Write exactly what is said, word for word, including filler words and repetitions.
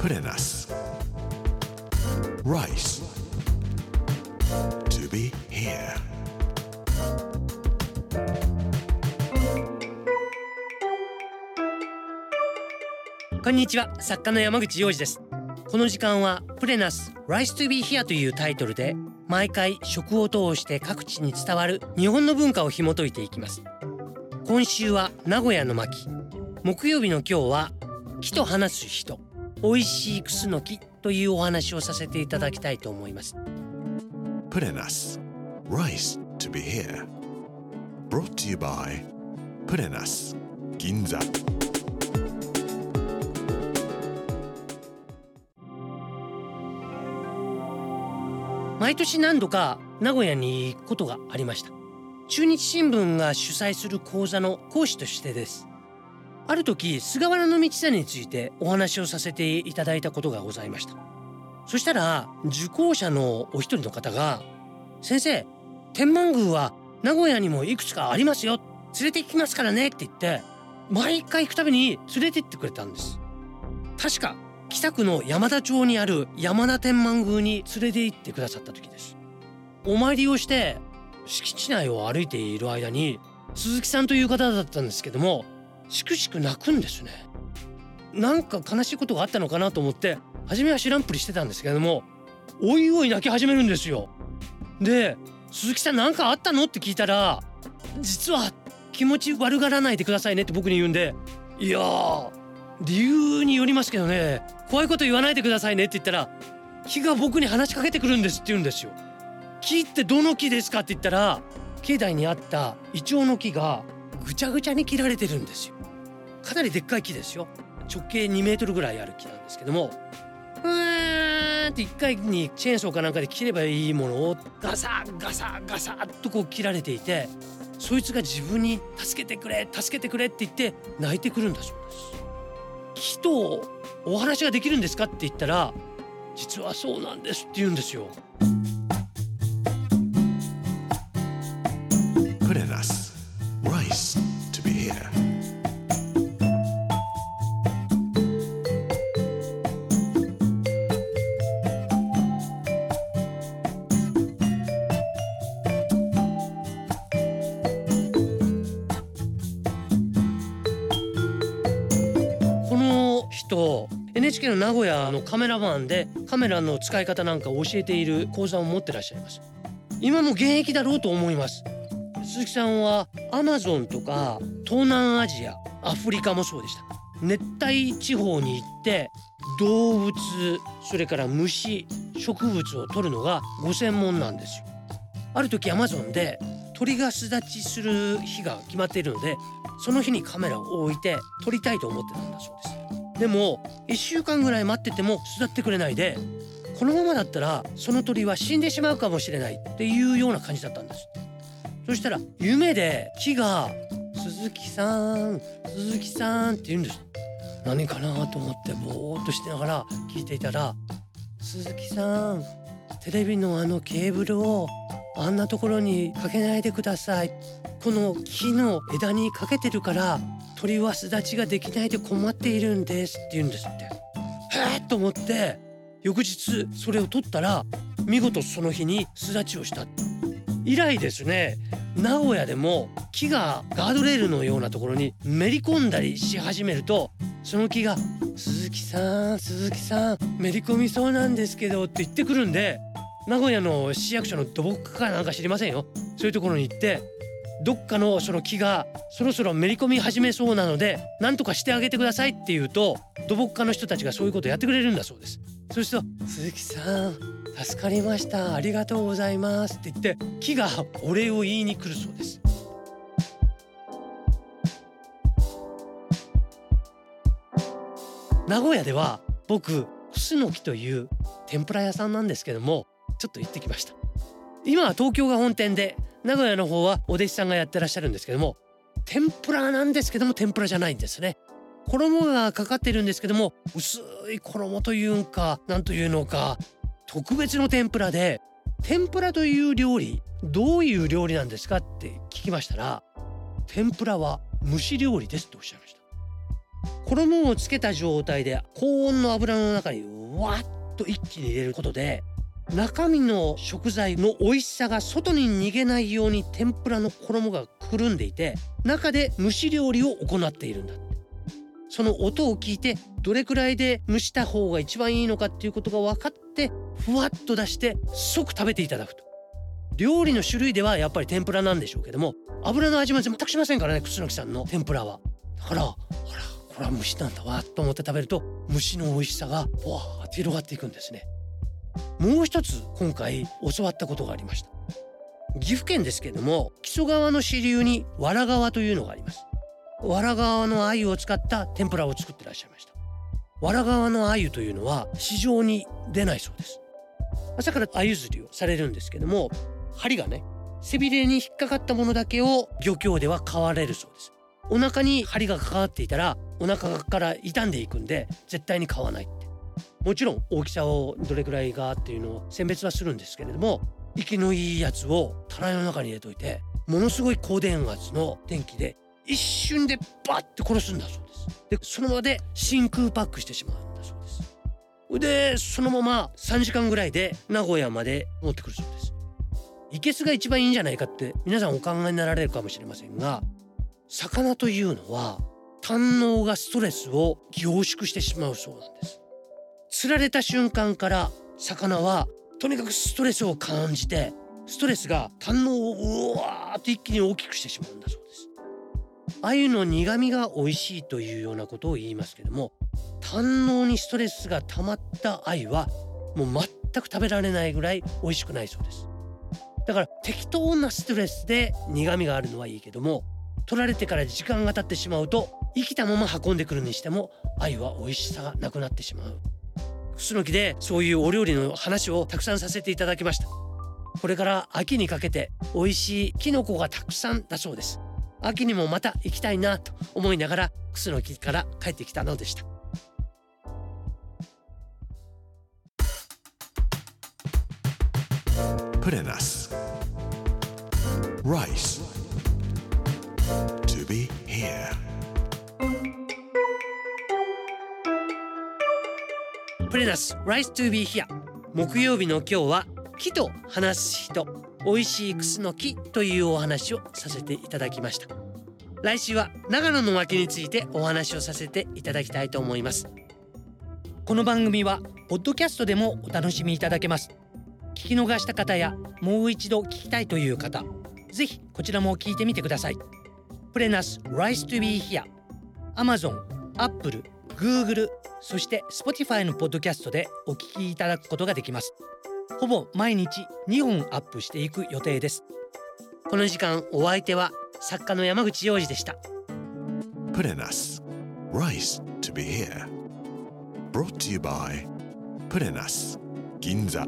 Prenas Rice To be here こんにちは、作家の山口洋二です。この時間は Prenas Rice To be here というタイトルで、毎回食を通して各地に伝わる日本の文化を紐解いていきます。今週は名古屋の巻、木曜日の今日は木と話す人、おいしいクスノキというお話をさせていただきたいと思います。Prenas Rice to be here Brought to you by Prenas 銀座。毎年何度か名古屋に行くことがありました。中日新聞が主催する講座の講師としてです。ある時、菅原道真についてお話をさせていただいたことがございました。そしたら受講者のお一人の方が、先生、天満宮は名古屋にもいくつかありますよ、連れて行きますからねって言って、毎回行くたびに連れて行ってくれたんです。確か北区の山田町にある山田天満宮に連れて行ってくださった時です。お参りをして敷地内を歩いている間に、鈴木さんという方だったんですけども、しくしく泣くんですね。なんか悲しいことがあったのかなと思って、初めは知らんぷりしてたんですけれども、おいおい泣き始めるんですよ。で、鈴木さんなんかあったのって聞いたら、実は気持ち悪がらないでくださいねって僕に言うんで、いやー理由によりますけどね、怖いこと言わないでくださいねって言ったら、木が僕に話しかけてくるんですって言うんですよ。木ってどの木ですかって言ったら、境内にあったイチョウの木がぐちゃぐちゃに切られてるんですよ。かなりでっかい木ですよ。直径にメートルぐらいある木なんですけども、うーんって一回にチェーンソーかなんかで切ればいいものをガサガサガサっとこう切られていて、そいつが自分に助けてくれ助けてくれって言って泣いてくるんだそうです。木とお話ができるんですかって言ったら、実はそうなんですって言うんですよ。Prenas Rice to be here。エヌエイチケー の名古屋のカメラマンで、カメラの使い方なんかを教えている講座を持ってらっしゃいます。今も現役だろうと思います。鈴木さんは Amazon とか東南アジア、アフリカもそうでした。熱帯地方に行って動物、それから虫、植物を撮るのがご専門なんですよ。ある時 Amazon で鳥が巣立ちする日が決まっているので、その日にカメラを置いて撮りたいと思ってたんだそうです。でもいっしゅうかんぐらい待ってても巣立ってくれないで、このままだったらその鳥は死んでしまうかもしれないっていうような感じだったんです。そしたら夢で木が鈴木さん鈴木さんって言うんです。何かなと思ってぼーっとしながら聞いていたら、鈴木さん、テレビのあのケーブルをあんなところにかけないでください、この木の枝にかけてるから鳥は巣立ちができないで困っているんですって言うんですって。へーっと思って、翌日それを撮ったら、見事その日に巣立ちをした。以来ですね、名古屋でも木がガードレールのようなところにめり込んだりし始めると、その木が鈴木さん鈴木さんめり込みそうなんですけどって言ってくるんで、名古屋の市役所の土木課なんか知りませんよ、そういうところに行って、どっかのその木がそろそろめり込み始めそうなので、なんとかしてあげてくださいって言うと、土木家の人たちがそういうことをやってくれるんだそうです。そうすると、鈴木さん助かりました、ありがとうございますって言って、木がお礼を言いに来るそうです。名古屋では僕、クスノキという天ぷら屋さんなんですけども、ちょっと行ってきました。今は東京が本店で、名古屋の方はお弟子さんがやってらっしゃるんですけども、天ぷらなんですけども天ぷらじゃないんですね。衣がかかってるんですけども、薄い衣というんかなんというのか、特別の天ぷらで、天ぷらという料理どういう料理なんですかって聞きましたら、天ぷらは蒸し料理ですっておっしゃいました。衣をつけた状態で高温の油の中にわっと一気に入れることで、中身の食材の美味しさが外に逃げないように天ぷらの衣がくるんでいて、中で蒸し料理を行っているんだって。その音を聞いてどれくらいで蒸した方が一番いいのかっていうことが分かって、ふわっと出して即食べていただくと。料理の種類ではやっぱり天ぷらなんでしょうけども、油の味も全くしませんからね、楠木さんの天ぷらは。だから、ほらこれは蒸しなんだわと思って食べると、蒸しの美味しさがふわーって広がっていくんですね。もう一つ今回教わったことがありました。岐阜県ですけれども、木曽川の支流にわら川というのがあります。わら川の鮎を使った天ぷらを作ってらっしゃいました。わら川の鮎というのは市場に出ないそうです。朝から鮎釣りをされるんですけども、針がね、背びれに引っかかったものだけを漁協では買われるそうです。お腹に針がかかっていたらお腹から傷んでいくんで絶対に買わないって。もちろん大きさをどれくらいがっていうのを選別はするんですけれども、息のいいやつをたらいの中に入れといて、ものすごい高電圧の電気で一瞬でバッて殺すんだそうです。でその場で真空パックしてしまうんだそうです。でそのままさんじかんぐらいで名古屋まで持ってくるそうです。生けすが一番いいんじゃないかって皆さんお考えになられるかもしれませんが、魚というのは胆嚢がストレスを凝縮してしまうそうなんです。釣られた瞬間から魚はとにかくストレスを感じて、ストレスが胆嚢をうわーっと一気に大きくしてしまうんだそうです。鮎の苦味が美味しいというようなことを言いますけども、胆嚢にストレスが溜まった鮎はもう全く食べられないぐらい美味しくないそうです。だから適当なストレスで苦味があるのはいいけども、取られてから時間が経ってしまうと生きたまま運んでくるにしても鮎は美味しさがなくなってしまう。楠木でそういうお料理の話をたくさんさせていただきました。これから秋にかけて美味しいキノコがたくさんだそうです。秋にもまた行きたいなと思いながら楠木から帰ってきたのでした。Prenas Rice To be here。 Prenas Rice To be here。 木曜日の今日は木と話す人、おいしいクスの木というお話をさせていただきました。来週は長野の脇についてお話をさせていただきたいと思います。この番組はポッドキャストでもお楽しみいただけます。聞き逃した方やもう一度聞きたいという方、ぜひこちらも聞いてみてください。プレナス Rice to be here、 Amazon、Apple、Google、 そして Spotify のポッドキャストでお聞きいただくことができます。ほぼ毎日にほんアップしていく予定です。この時間お相手は作家の山口洋二でした。プレナス Rice to be here Brought to you by プレナス銀座。